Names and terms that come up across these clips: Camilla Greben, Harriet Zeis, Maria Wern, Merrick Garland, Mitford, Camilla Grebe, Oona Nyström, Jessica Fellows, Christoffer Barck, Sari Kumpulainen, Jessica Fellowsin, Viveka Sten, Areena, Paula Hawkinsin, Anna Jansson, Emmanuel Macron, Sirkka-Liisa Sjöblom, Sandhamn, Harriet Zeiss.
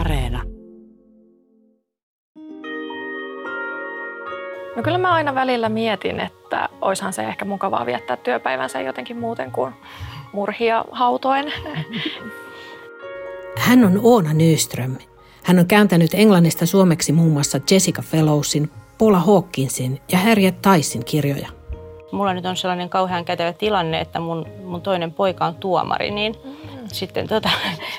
Areena. No kyllä mä aina välillä mietin, että oishan se ehkä mukavaa viettää työpäivänsä jotenkin muuten kuin murhia hautoen. Hän on Oona Nyström. Hän on kääntänyt englannista suomeksi muun muassa Jessica Fellowsin, Paula Hawkinsin ja Harriet Zeisin kirjoja. Mulla nyt on sellainen kauhean kätevä tilanne, että mun toinen poika on tuomari, niin sitten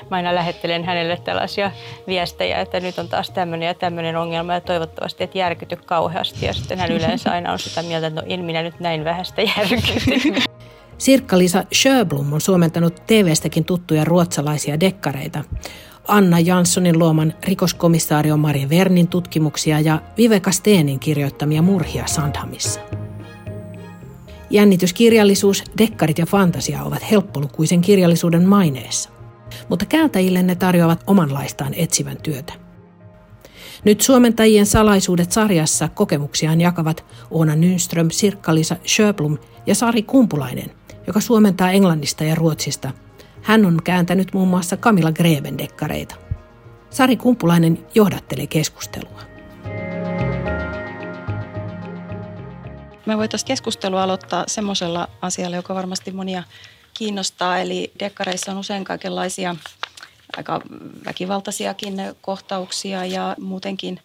mä aina lähettelen hänelle tällaisia viestejä, että nyt on taas tämmöinen ja tämmöinen ongelma ja toivottavasti et järkyty kauheasti. Ja sitten hän yleensä aina on sitä mieltä, että no en minä nyt näin vähästä järkyty. Sirkka-Liisa Sjöblom on suomentanut TV-stäkin tuttuja ruotsalaisia dekkareita. Anna Janssonin luoman rikoskomissario Maria Wernin tutkimuksia ja Viveka Stenin kirjoittamia murhia Sandhamissa. Jännityskirjallisuus, dekkarit ja fantasia ovat helppolukuisen kirjallisuuden maineessa, mutta kääntäjille ne tarjoavat omanlaistaan etsivän työtä. Nyt Suomentajien salaisuudet sarjassa kokemuksiaan jakavat Oona Nyström, Sirkka-Liisa Sjöblom ja Sari Kumpulainen, joka suomentaa englannista ja ruotsista. Hän on kääntänyt muun muassa Camilla Greben dekkareita. Sari Kumpulainen johdattelee keskustelua. Me voitaisiin keskustelua aloittaa semmoisella asialla, joka varmasti monia kiinnostaa. Eli dekkareissa on usein kaikenlaisia aika väkivaltaisiakin kohtauksia ja muutenkin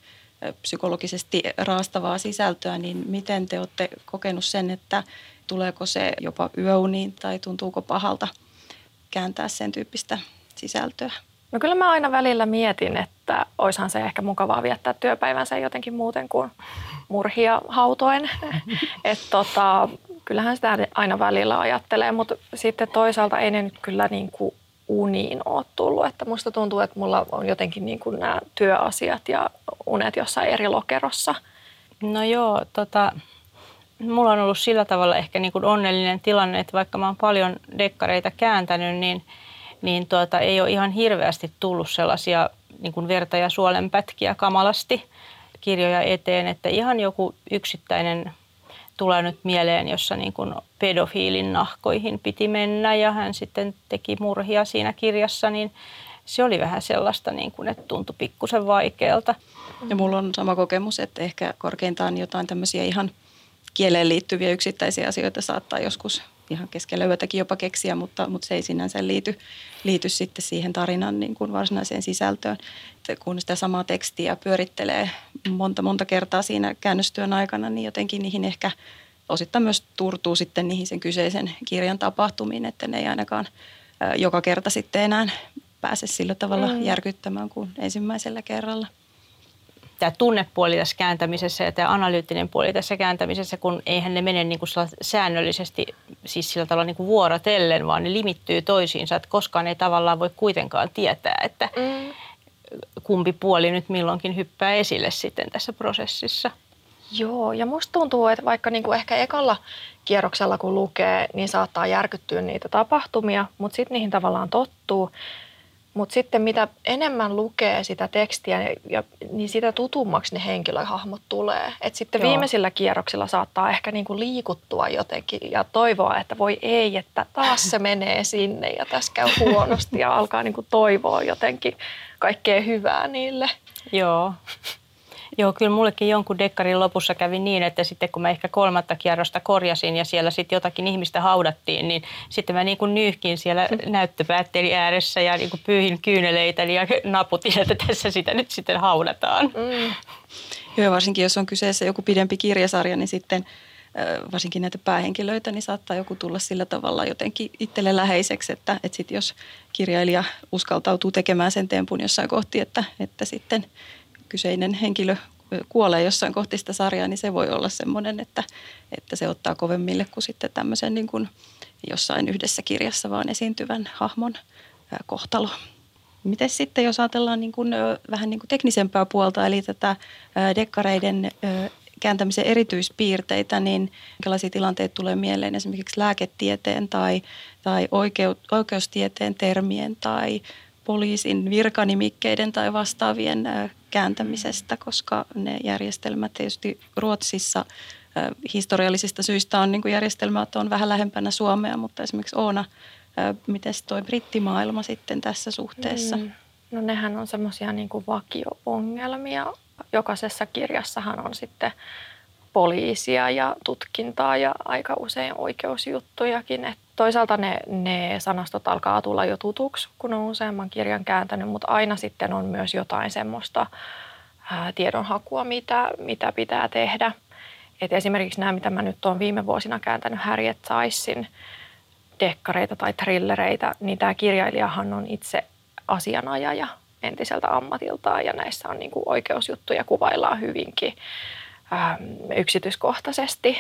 psykologisesti raastavaa sisältöä. Niin miten te olette kokenut sen, että tuleeko se jopa yöuniin tai tuntuuko pahalta kääntää sen tyyppistä sisältöä? No kyllä mä aina välillä mietin, että oishan se ehkä mukavaa viettää työpäivänsä jotenkin muuten kuin murhia hautoen. Kyllähän sitä aina välillä ajattelee, mutta sitten toisaalta ei ne nyt kyllä niin kuin uniin ole tullut. Että musta tuntuu, että mulla on jotenkin niin kuin nämä työasiat ja unet jossain eri lokerossa. No joo, mulla on ollut sillä tavalla ehkä niin kuin onnellinen tilanne, että vaikka mä oon paljon dekkareita kääntänyt, niin ei ole ihan hirveästi tullut sellaisia niin kuin verta- ja suolenpätkiä kamalasti kirjoja eteen, että ihan joku yksittäinen tulee nyt mieleen, jossa niin kuin pedofiilin nahkoihin piti mennä ja hän sitten teki murhia siinä kirjassa, niin se oli vähän sellaista, niin kuin, että tuntui pikkusen vaikealta. Ja mulla on sama kokemus, että ehkä korkeintaan jotain tämmöisiä ihan kieleen liittyviä yksittäisiä asioita saattaa joskus ihan keskellä yötäkin jopa keksiä, mutta se ei sinänsä liity sitten siihen tarinan niin kuin varsinaiseen sisältöön. Että kun sitä samaa tekstiä pyörittelee monta kertaa siinä käännöstyön aikana, niin jotenkin niihin ehkä osittain myös turtuu sitten niihin sen kyseisen kirjan tapahtumiin, että ne ei ainakaan joka kerta sitten enää pääse sillä tavalla järkyttämään kuin ensimmäisellä kerralla. Tämä tunnepuoli tässä kääntämisessä ja tämä analyyttinen puoli tässä kääntämisessä, kun eihän ne mene niin kuin säännöllisesti, siis sillä tavalla niin kuin vuorotellen, vaan ne limittyy toisiinsa, että koskaan ei tavallaan voi kuitenkaan tietää, että kumpi puoli nyt milloinkin hyppää esille sitten tässä prosessissa. Joo, ja musta tuntuu, että vaikka niin kuin ehkä ekalla kierroksella kun lukee, niin saattaa järkyttyä niitä tapahtumia, mutta sitten niihin tavallaan tottuu. Mutta sitten mitä enemmän lukee sitä tekstiä, niin sitä tutummaksi ne henkilöhahmot tulee. Et sitten viimeisillä kierroksilla saattaa ehkä niinku liikuttua jotenkin ja toivoa, että voi ei, että taas se menee sinne ja tässä käy huonosti ja alkaa niinku toivoa jotenkin kaikkea hyvää niille. Joo. Joo, kyllä mullekin jonkun dekkarin lopussa kävi niin, että sitten kun mä ehkä kolmatta kierrosta korjasin ja siellä sitten jotakin ihmistä haudattiin, niin sitten mä niin kuin nyyhkin siellä näyttöpäätteli ääressä ja niin kuin pyyhin kyyneleitä ja naputin, että tässä sitä nyt sitten haudataan. Joo, varsinkin jos on kyseessä joku pidempi kirjasarja, niin sitten varsinkin näitä päähenkilöitä, niin saattaa joku tulla sillä tavalla jotenkin itselle läheiseksi, että sitten jos kirjailija uskaltautuu tekemään sen tempun jossain kohti, että sitten kyseinen henkilö kuolee jossain kohti sitä sarjaa, niin se voi olla semmoinen, että se ottaa kovemmille kuin sitten tämmöisen niin kuin jossain yhdessä kirjassa vaan esiintyvän hahmon kohtalo. Miten sitten, jos ajatellaan niin kuin, vähän niin kuin teknisempää puolta, eli tätä dekkareiden kääntämisen erityispiirteitä, niin minkälaisia tilanteita tulee mieleen esimerkiksi lääketieteen tai oikeustieteen termien tai poliisin virkanimikkeiden tai vastaavien kääntämisestä, koska ne järjestelmät tietysti Ruotsissa historiallisista syistä on niin kuin järjestelmä, että on vähän lähempänä Suomea, mutta esimerkiksi Oona, miten toi brittimaailma sitten tässä suhteessa? No nehän on semmoisia niin kuin vakio-ongelmia. Jokaisessa kirjassahan on sitten poliisia ja tutkintaa ja aika usein oikeusjuttujakin. Et toisaalta ne sanastot alkaa tulla jo tutuksi, kun on useamman kirjan kääntänyt, mutta aina sitten on myös jotain semmoista tiedonhakua, mitä pitää tehdä. Et esimerkiksi nämä, mitä mä nyt olen viime vuosina kääntänyt Harriet Zeissin dekkareita tai thrillereitä, niin tämä kirjailijahan on itse asianajaja entiseltä ammatiltaan ja näissä on niin kuin oikeusjuttuja, kuvaillaan hyvinkin yksityiskohtaisesti.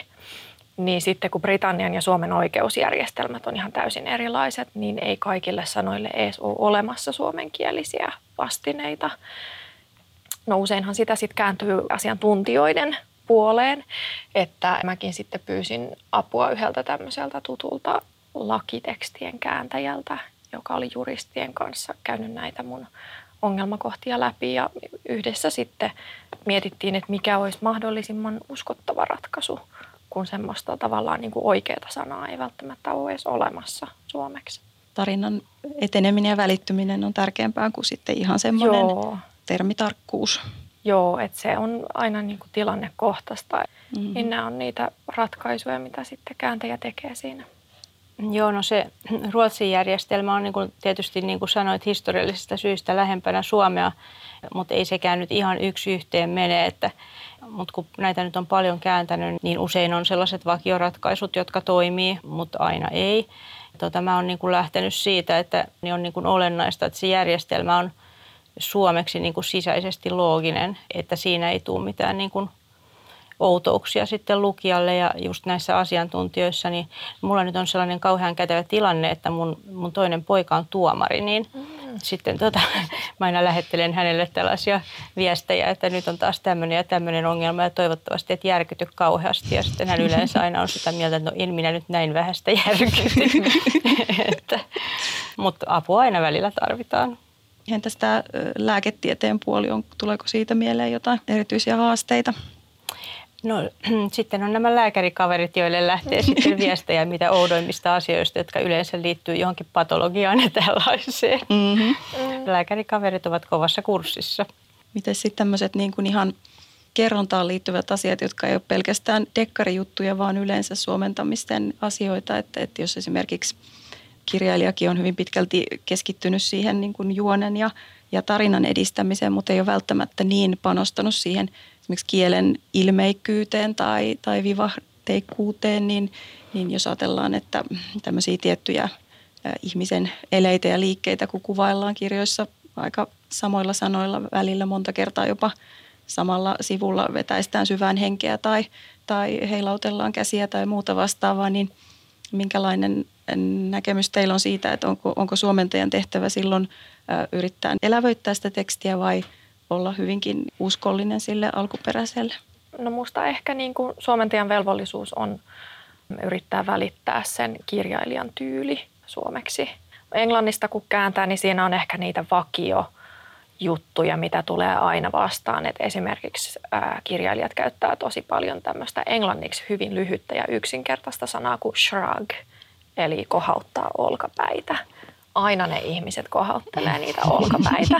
Niin sitten kun Britannian ja Suomen oikeusjärjestelmät on ihan täysin erilaiset, niin ei kaikille sanoille edes ole olemassa suomenkielisiä vastineita. No useinhan sitä sitten kääntyy asiantuntijoiden puoleen, että mäkin sitten pyysin apua yhdeltä tämmöiseltä tutulta lakitekstien kääntäjältä, joka oli juristien kanssa käynyt näitä mun ongelmakohtia läpi ja yhdessä sitten mietittiin, että mikä olisi mahdollisimman uskottava ratkaisu, kun semmoista tavallaan niin kuin oikeaa sanaa ei välttämättä ole edes olemassa suomeksi. Tarinan eteneminen ja välittyminen on tärkeämpää kuin sitten ihan semmoinen termitarkkuus. Joo, että se on aina niin kuin tilannekohtaista. Mm-hmm. Niin nämä on niitä ratkaisuja, mitä sitten kääntäjä tekee siinä. Joo, no se Ruotsin järjestelmä on niin kuin tietysti niin kuin sanoit historiallisista syistä lähempänä Suomea, mutta ei sekään nyt ihan yksi yhteen mene, että mutta kun näitä nyt on paljon kääntänyt, niin usein on sellaiset vakioratkaisut, jotka toimii, mutta aina ei. Mä oon niin kuin lähtenyt siitä, että niin on niin kuin olennaista, että se järjestelmä on suomeksi niin kuin sisäisesti looginen, että siinä ei tule mitään niin kuin outouksia sitten lukijalle ja just näissä asiantuntijoissa, niin mulla nyt on sellainen kauhean kätevä tilanne, että mun toinen poika on tuomari, niin sitten mä aina lähettelen hänelle tällaisia viestejä, että nyt on taas tämmöinen ja tämmöinen ongelma ja toivottavasti et järkyty kauheasti ja sitten hän yleensä aina on sitä mieltä, että no en minä nyt näin vähästä järkyty, mutta apua aina välillä tarvitaan. Entäs tämä lääketieteen puoli, tuleeko siitä mieleen jotain erityisiä haasteita? No sitten on nämä lääkärikaverit, joille lähtee sitten viestejä mitä oudoimmista asioista, jotka yleensä liittyy johonkin patologiaan ja tällaiseen. Mm-hmm. Lääkärikaverit ovat kovassa kurssissa. Miten sitten tämmöiset niin kuin ihan kerrontaan liittyvät asiat, jotka ei ole pelkästään dekkarijuttuja, vaan yleensä suomentamisten asioita, että jos esimerkiksi kirjailijakin on hyvin pitkälti keskittynyt siihen niin kuin juonen ja tarinan edistämiseen, mutta ei ole välttämättä niin panostanut siihen esimerkiksi kielen ilmeikkyyteen tai vivahteikkuuteen, niin jos ajatellaan, että tämmöisiä tiettyjä ihmisen eleitä ja liikkeitä, kun kuvaillaan kirjoissa aika samoilla sanoilla välillä monta kertaa jopa samalla sivulla vetäistään syvään henkeä tai heilautellaan käsiä tai muuta vastaavaa, niin minkälainen näkemys teillä on siitä, että onko suomentajan tehtävä silloin yrittää elävöittää sitä tekstiä vai olla hyvinkin uskollinen sille alkuperäiselle? No musta ehkä niin kuin suomentajan velvollisuus on yrittää välittää sen kirjailijan tyyli suomeksi. Englannista kun kääntää, niin siinä on ehkä niitä vakiojuttuja, mitä tulee aina vastaan. Et esimerkiksi kirjailijat käyttää tosi paljon tämmöistä englanniksi hyvin lyhyttä ja yksinkertaista sanaa kuin shrug, eli kohauttaa olkapäitä. Aina ne ihmiset kohauttelee niitä olkapäitä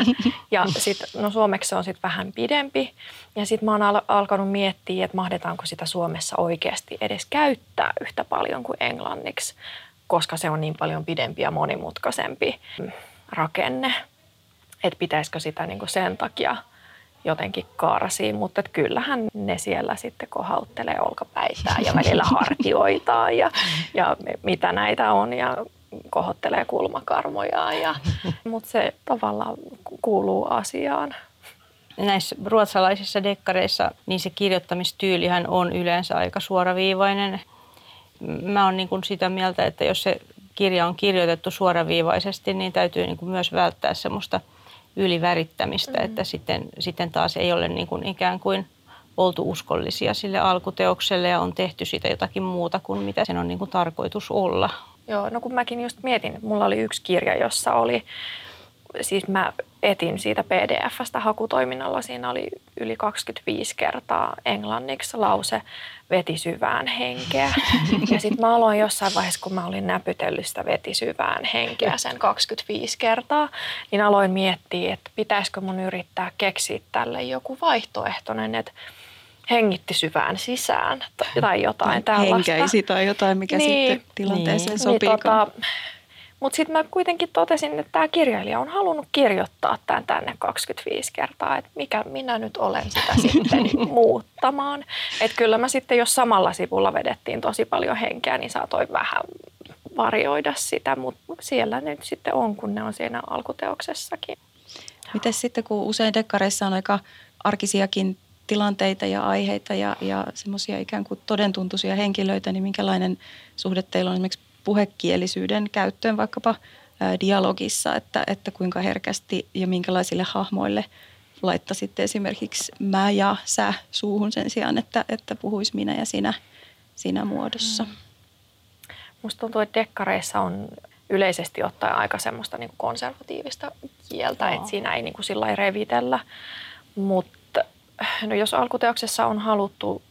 ja sitten no suomeksi se on sitten vähän pidempi ja sitten mä oon alkanut miettiä, että mahdetaanko sitä Suomessa oikeasti edes käyttää yhtä paljon kuin englanniksi, koska se on niin paljon pidempi ja monimutkaisempi rakenne, että pitäisikö sitä niinku sen takia jotenkin karsia, mutta kyllähän ne siellä sitten kohauttelee olkapäitään ja välillä hartioitaan ja mitä näitä on ja kohottelee kulmakarvojaan, mutta se tavallaan kuuluu asiaan. Näissä ruotsalaisissa dekkareissa niin se kirjoittamistyylihän on yleensä aika suoraviivainen. Mä oon niin kuin sitä mieltä, että jos se kirja on kirjoitettu suoraviivaisesti, niin täytyy niin kuin myös välttää semmoista ylivärittämistä, että sitten taas ei ole niin kuin ikään kuin oltu uskollisia sille alkuteokselle ja on tehty sitä jotakin muuta kuin mitä sen on niin kuin tarkoitus olla. Joo, no kun mäkin just mietin, mulla oli yksi kirja, jossa oli siis mä etin siitä pdf:stä hakutoiminnalla. Siinä oli yli 25 kertaa englanniksi lause veti syvään henkeä. Ja sitten mä aloin jossain vaiheessa, kun mä olin näpytellyt sitä veti syvään henkeä sen 25 kertaa, niin aloin miettiä, että pitäisikö mun yrittää keksiä tälle joku vaihtoehtoinen, että hengitti syvään sisään tai jotain tällaista. Henkäisi tai jotain, mikä niin, sitten tilanteeseen niin, sopiikaan. Mutta sitten mä kuitenkin totesin, että tämä kirjailija on halunnut kirjoittaa tämän tänne 25 kertaa, että mikä minä nyt olen sitä sitten muuttamaan. Että kyllä mä sitten, jos samalla sivulla vedettiin tosi paljon henkeä, niin saatoin vähän varjoida sitä, mutta siellä nyt sitten on, kun ne on siinä alkuteoksessakin. Mites sitten, kun usein dekkareissa on aika arkisiakin tilanteita ja aiheita ja semmoisia ikään kuin todentuntuisia henkilöitä, niin minkälainen suhde teillä on esimerkiksi puhekielisyyden käyttöön vaikkapa dialogissa, että kuinka herkästi ja minkälaisille hahmoille laittaisitte esimerkiksi mä ja sä suuhun sen sijaan, että puhuisi minä ja sinä muodossa? Musta tuntuu, että dekkareissa on yleisesti ottaen aika semmoista niin kuin konservatiivista kieltä, että siinä ei niin kuin sillä lailla revitellä, mutta no jos alkuteoksessa on haluttu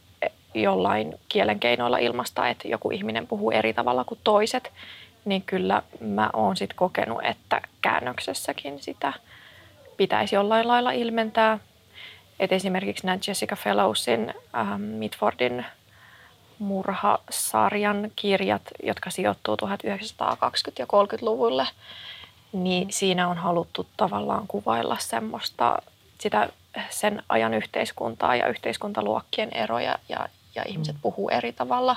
jollain kielen keinoilla ilmaista, että joku ihminen puhuu eri tavalla kuin toiset, niin kyllä mä oon sitten kokenut, että käännöksessäkin sitä pitäisi jollain lailla ilmentää. Et esimerkiksi nämä Jessica Fellowsin Mitfordin murhasarjan kirjat, jotka sijoittuu 1920- ja 30-luvulle, niin siinä on haluttu tavallaan kuvailla semmoista sitä sen ajan yhteiskuntaa ja yhteiskuntaluokkien eroja ja ihmiset puhuu eri tavalla,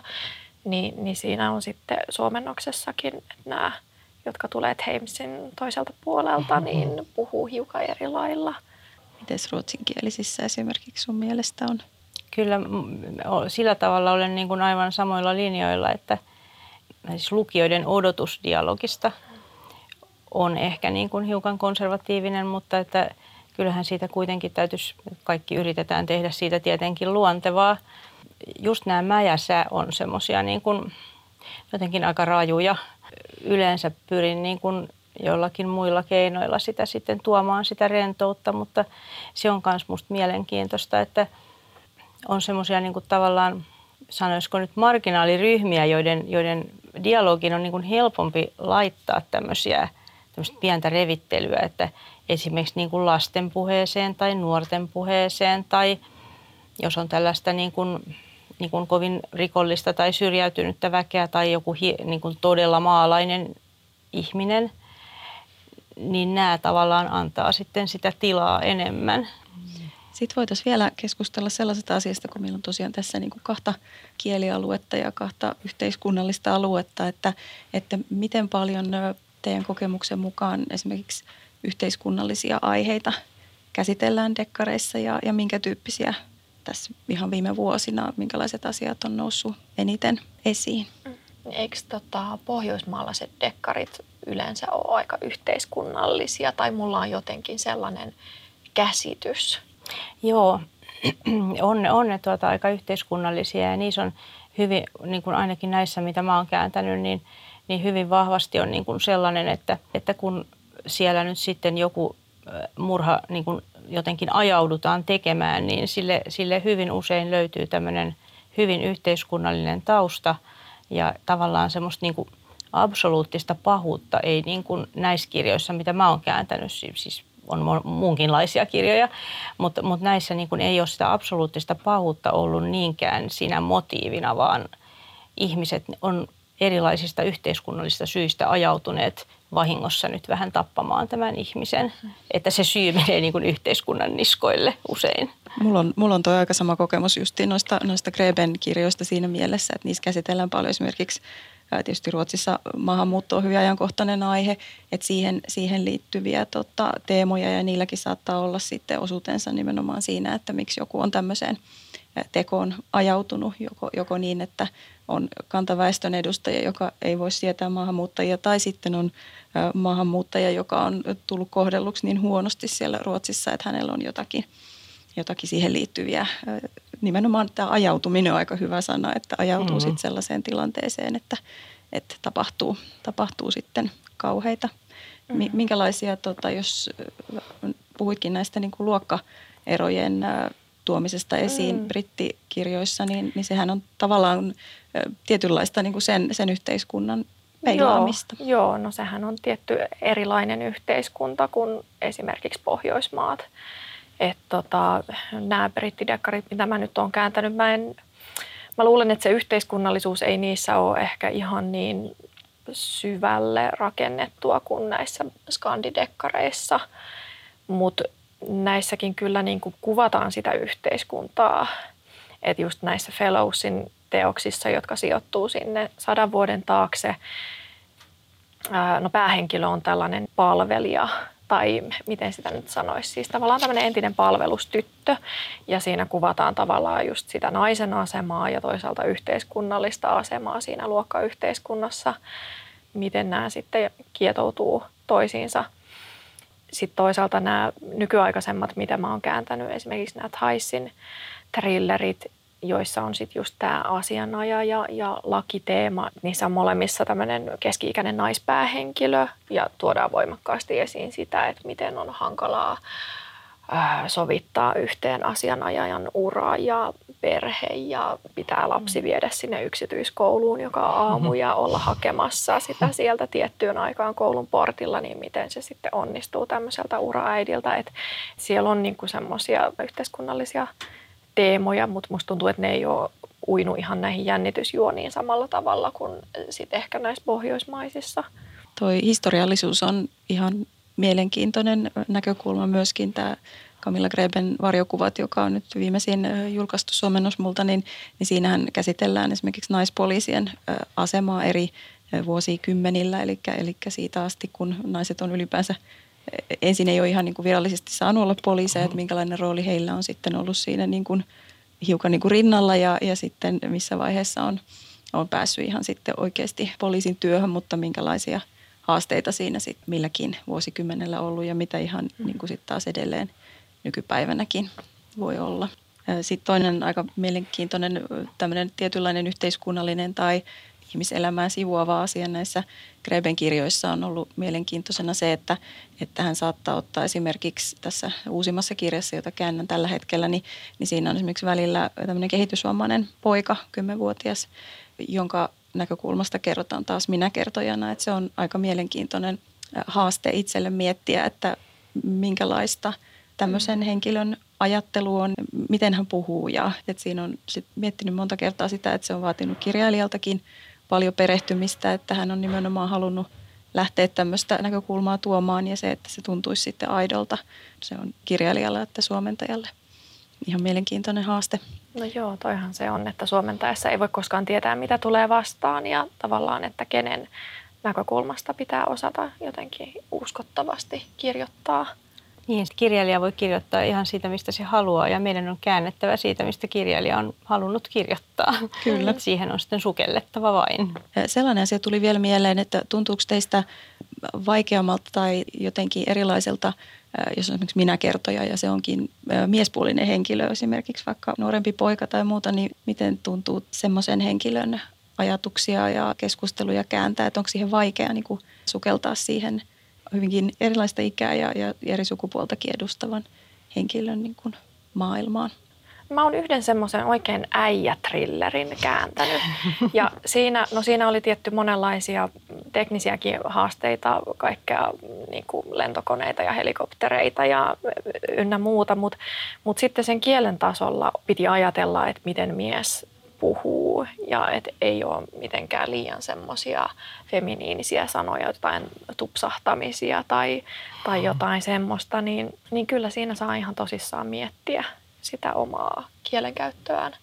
niin siinä on sitten suomennoksessakin, että nämä, jotka tulee Thamesin toiselta puolelta, niin puhuu hiukan eri lailla. Mites ruotsinkielisissä esimerkiksi sun mielestä on? Kyllä sillä tavalla olen niin kuin aivan samoilla linjoilla, että siis lukijoiden odotusdialogista on ehkä niin kuin hiukan konservatiivinen, mutta että kyllähän siitä kuitenkin täytyisi, kaikki yritetään tehdä siitä tietenkin luontevaa. Just nämä mä ja sä on semmoisia niin kuin jotenkin aika rajuja. Yleensä pyrin niin kuin jollakin muilla keinoilla sitä sitten tuomaan sitä rentoutta, mutta se on myös musta mielenkiintoista, että on semmoisia niin kuin tavallaan, sanoisiko nyt marginaaliryhmiä, joiden dialogiin on niin kuin helpompi laittaa tämmöistä pientä revittelyä, että esimerkiksi niin kuin lasten puheeseen tai nuorten puheeseen tai jos on tällaista niin kuin kovin rikollista tai syrjäytynyttä väkeä tai joku niin kuin todella maalainen ihminen, niin nämä tavallaan antaa sitten sitä tilaa enemmän. Sitten voitaisiin vielä keskustella sellaisesta asiasta, kun meillä on tosiaan tässä niin kuin kahta kielialuetta ja kahta yhteiskunnallista aluetta, että miten paljon teidän kokemuksen mukaan esimerkiksi yhteiskunnallisia aiheita käsitellään dekkareissa ja minkä tyyppisiä tässä ihan viime vuosina, minkälaiset asiat on noussut eniten esiin? Eikö pohjoismaalaiset dekkarit yleensä ole aika yhteiskunnallisia tai mulla on jotenkin sellainen käsitys? Joo, on ne aika yhteiskunnallisia ja niissä on hyvin, niin kuin ainakin näissä mitä mä oon kääntänyt, niin hyvin vahvasti on niin kuin sellainen, että kun siellä nyt sitten joku murha niin kuin jotenkin ajaudutaan tekemään, niin sille hyvin usein löytyy tämmöinen hyvin yhteiskunnallinen tausta ja tavallaan semmoista niin kuin absoluuttista pahuutta ei niin kuin näissä kirjoissa, mitä mä oon kääntänyt, siis on muunkinlaisia kirjoja, mutta näissä niin kuin ei ole sitä absoluuttista pahuutta ollut niinkään siinä motiivina, vaan ihmiset on erilaisista yhteiskunnallisista syistä ajautuneet vahingossa nyt vähän tappamaan tämän ihmisen, että se syy menee niin kuin yhteiskunnan niskoille usein. Mulla on toi aika sama kokemus justiin noista Greben kirjoista siinä mielessä, että niissä käsitellään paljon esimerkiksi, tietysti Ruotsissa maahanmuutto on hyvin ajankohtainen aihe, että siihen liittyviä teemoja ja niilläkin saattaa olla sitten osuutensa nimenomaan siinä, että miksi joku on tämmöiseen tekoon ajautunut, joko niin, että on kantaväestön edustaja, joka ei voi sietää maahanmuuttajia, tai sitten on maahanmuuttaja, joka on tullut kohdelluksi niin huonosti siellä Ruotsissa, että hänellä on jotakin siihen liittyviä. Nimenomaan tämä ajautuminen on aika hyvä sana, että ajautuu sitten sellaiseen tilanteeseen, että tapahtuu sitten kauheita Minkälaisia, jos puhuitkin näistä niin kuin luokkaerojen tuomisesta esiin brittikirjoissa, niin sehän on tavallaan tietynlaista niin kuin sen yhteiskunnan peilaamista. Joo, no sehän on tietty erilainen yhteiskunta kuin esimerkiksi Pohjoismaat. Nämä brittidekkarit, mitä mä nyt olen kääntänyt, mä luulen, että se yhteiskunnallisuus ei niissä ole ehkä ihan niin syvälle rakennettua kuin näissä skandidekkareissa, mutta näissäkin kyllä niin kuin kuvataan sitä yhteiskuntaa. Että just näissä Fellowsin teoksissa, jotka sijoittuu sinne 100 vuoden taakse, no päähenkilö on tällainen palvelija, tai miten sitä nyt sanoisi, siis tavallaan tämmöinen entinen palvelustyttö, ja siinä kuvataan tavallaan just sitä naisen asemaa ja toisaalta yhteiskunnallista asemaa siinä luokkayhteiskunnassa, miten nämä sitten kietoutuu toisiinsa. Sitten toisaalta nämä nykyaikaisemmat, mitä mä oon kääntänyt, esimerkiksi nämä Zeissin thrillerit, joissa on sitten just tämä asianajaja ja lakiteema. Niissä on molemmissa tämmöinen keski-ikäinen naispäähenkilö ja tuodaan voimakkaasti esiin sitä, että miten on hankalaa sovittaa yhteen asianajajan ura ja perhe ja pitää lapsi viedä sinne yksityiskouluun joka aamu ja olla hakemassa sitä sieltä tiettyyn aikaan koulun portilla, niin miten se sitten onnistuu tämmöiseltä uraäidiltä. Et siellä on niinku semmoisia yhteiskunnallisia teemoja, mutta musta tuntuu, että ne ei ole uinut ihan näihin jännitysjuoniin samalla tavalla kuin sitten ehkä näissä pohjoismaisissa. Toi historiallisuus on ihan mielenkiintoinen näkökulma myöskin, tämä Camilla Greben varjokuvat, joka on nyt viimeisin julkaistu suomennosmulta, niin siinähän käsitellään esimerkiksi naispoliisien asemaa eri vuosikymmenillä, eli siitä asti, kun naiset on ylipäänsä ensin ei ole ihan niin kuin virallisesti saanut olla poliiseja, että minkälainen rooli heillä on sitten ollut siinä niin kuin hiukan niin kuin rinnalla ja sitten missä vaiheessa on päässyt ihan sitten oikeasti poliisin työhön, mutta minkälaisia haasteita siinä sitten milläkin vuosikymmenellä ollut ja mitä ihan niin kuin sitten taas edelleen nykypäivänäkin voi olla. Sitten toinen aika mielenkiintoinen tämmöinen tietynlainen yhteiskunnallinen tai ihmiselämää sivuava asia näissä Greben kirjoissa on ollut mielenkiintoisena se, että hän saattaa ottaa esimerkiksi tässä uusimmassa kirjassa, jota käännän tällä hetkellä, niin siinä on esimerkiksi välillä tämmöinen kehitysvammainen poika, 10-vuotias, jonka näkökulmasta kerrotaan taas minäkertojana, että se on aika mielenkiintoinen haaste itselle miettiä, että minkälaista tämmöisen henkilön ajattelu on, miten hän puhuu ja että siinä on sit miettinyt monta kertaa sitä, että se on vaatinut kirjailijaltakin paljon perehtymistä, että hän on nimenomaan halunnut lähteä tämmöistä näkökulmaa tuomaan ja se, että se tuntuisi sitten aidolta. Se on kirjailijalle että suomentajalle ihan mielenkiintoinen haaste. No joo, toihan se on, että suomentaessa ei voi koskaan tietää, mitä tulee vastaan ja tavallaan, että kenen näkökulmasta pitää osata jotenkin uskottavasti kirjoittaa. Niin, kirjailija voi kirjoittaa ihan siitä, mistä se haluaa ja meidän on käännettävä siitä, mistä kirjailija on halunnut kirjoittaa. Kyllä. Siihen on sitten sukellettava vain. Sellainen asia tuli vielä mieleen, että tuntuuko teistä vaikeammalta tai jotenkin erilaiselta, jos on esimerkiksi minäkertoja ja se onkin miespuolinen henkilö, esimerkiksi vaikka nuorempi poika tai muuta, niin miten tuntuu semmoisen henkilön ajatuksia ja keskusteluja kääntää, että onko siihen vaikea niin kuin sukeltaa siihen hyvinkin erilaista ikää ja eri sukupuoltakin edustavan henkilön niin kuin maailmaan. Mä oon yhden semmoisen oikein äijätrillerin kääntänyt. Ja siinä oli tietty monenlaisia teknisiäkin haasteita, kaikkea niin kuin lentokoneita ja helikoptereita ja ynnä muuta. Mutta sitten sen kielen tasolla piti ajatella, että miten mies puhuu ja et ei ole mitenkään liian semmoisia feminiinisiä sanoja, jotain tupsahtamisia tai jotain semmoista, niin kyllä siinä saa ihan tosissaan miettiä sitä omaa kielenkäyttöään.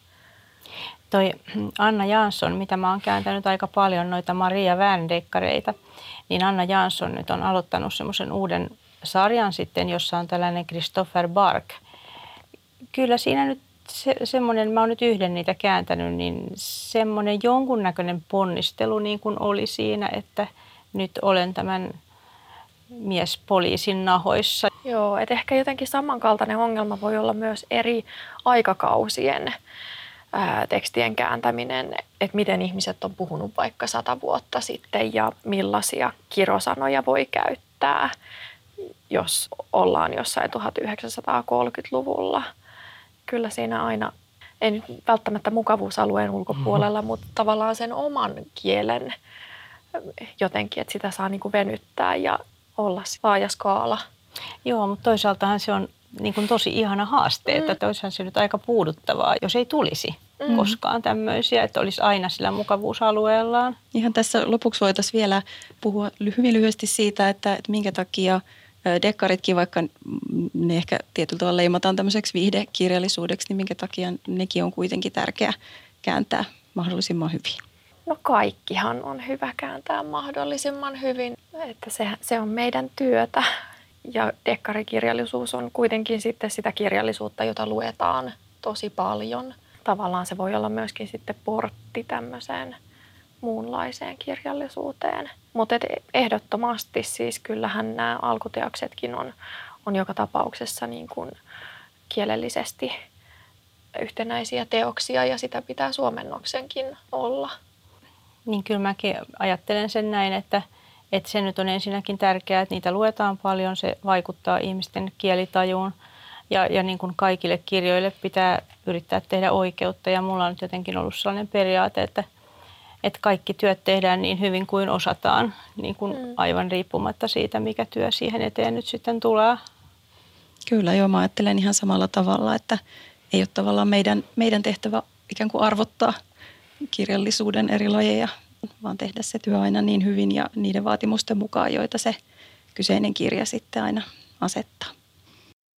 Toi Anna Jansson, mitä mä oon kääntänyt aika paljon noita Maria Wern-dekkareita, niin Anna Jansson nyt on aloittanut semmoisen uuden sarjan sitten, jossa on tällainen Christoffer Barck. Kyllä siinä nyt semmoinen, mä oon nyt yhden niitä kääntänyt, niin semmoinen jonkunnäköinen ponnistelu niin kuin oli siinä, että nyt olen tämän miespoliisin nahoissa. Joo, että ehkä jotenkin samankaltainen ongelma voi olla myös eri aikakausien tekstien kääntäminen, että miten ihmiset on puhunut vaikka 100 vuotta sitten ja millaisia kirosanoja voi käyttää. riittää, jos ollaan jossain 1930-luvulla. Kyllä siinä aina, ei nyt välttämättä mukavuusalueen ulkopuolella, mutta tavallaan sen oman kielen jotenkin, että sitä saa niin kuin venyttää ja olla laaja skaala. Joo, mutta toisaaltahan se on niin kuin tosi ihana haaste, että olisihan se nyt aika puuduttavaa, jos ei tulisi koskaan tämmöisiä, että olisi aina sillä mukavuusalueellaan. Ihan tässä lopuksi voitaisiin vielä puhua hyvin lyhyesti siitä, että minkä takia dekkaritkin, vaikka ne ehkä tietyllä tavalla leimataan tämmöiseksi viihdekirjallisuudeksi, niin minkä takia nekin on kuitenkin tärkeää kääntää mahdollisimman hyvin? No kaikkihan on hyvä kääntää mahdollisimman hyvin, että se on meidän työtä. Ja dekkarikirjallisuus on kuitenkin sitten sitä kirjallisuutta, jota luetaan tosi paljon. Tavallaan se voi olla myöskin sitten portti tämmöiseen muunlaiseen kirjallisuuteen. Mutta ehdottomasti siis kyllähän nämä alkuteoksetkin on joka tapauksessa niin kuin kielellisesti yhtenäisiä teoksia ja sitä pitää suomennoksenkin olla. Niin kyllä mäkin ajattelen sen näin, että se nyt on ensinnäkin tärkeää, että niitä luetaan paljon, se vaikuttaa ihmisten kielitajuun ja niin kuin kaikille kirjoille pitää yrittää tehdä oikeutta ja mulla on nyt jotenkin ollut sellainen periaate, että kaikki työt tehdään niin hyvin kuin osataan, niin kuin aivan riippumatta siitä, mikä työ siihen eteen nyt sitten tulee. Kyllä joo, mä ajattelen ihan samalla tavalla, että ei ole tavallaan meidän tehtävä ikään kuin arvottaa kirjallisuuden eri lajeja, vaan tehdä se työ aina niin hyvin ja niiden vaatimusten mukaan, joita se kyseinen kirja sitten aina asettaa.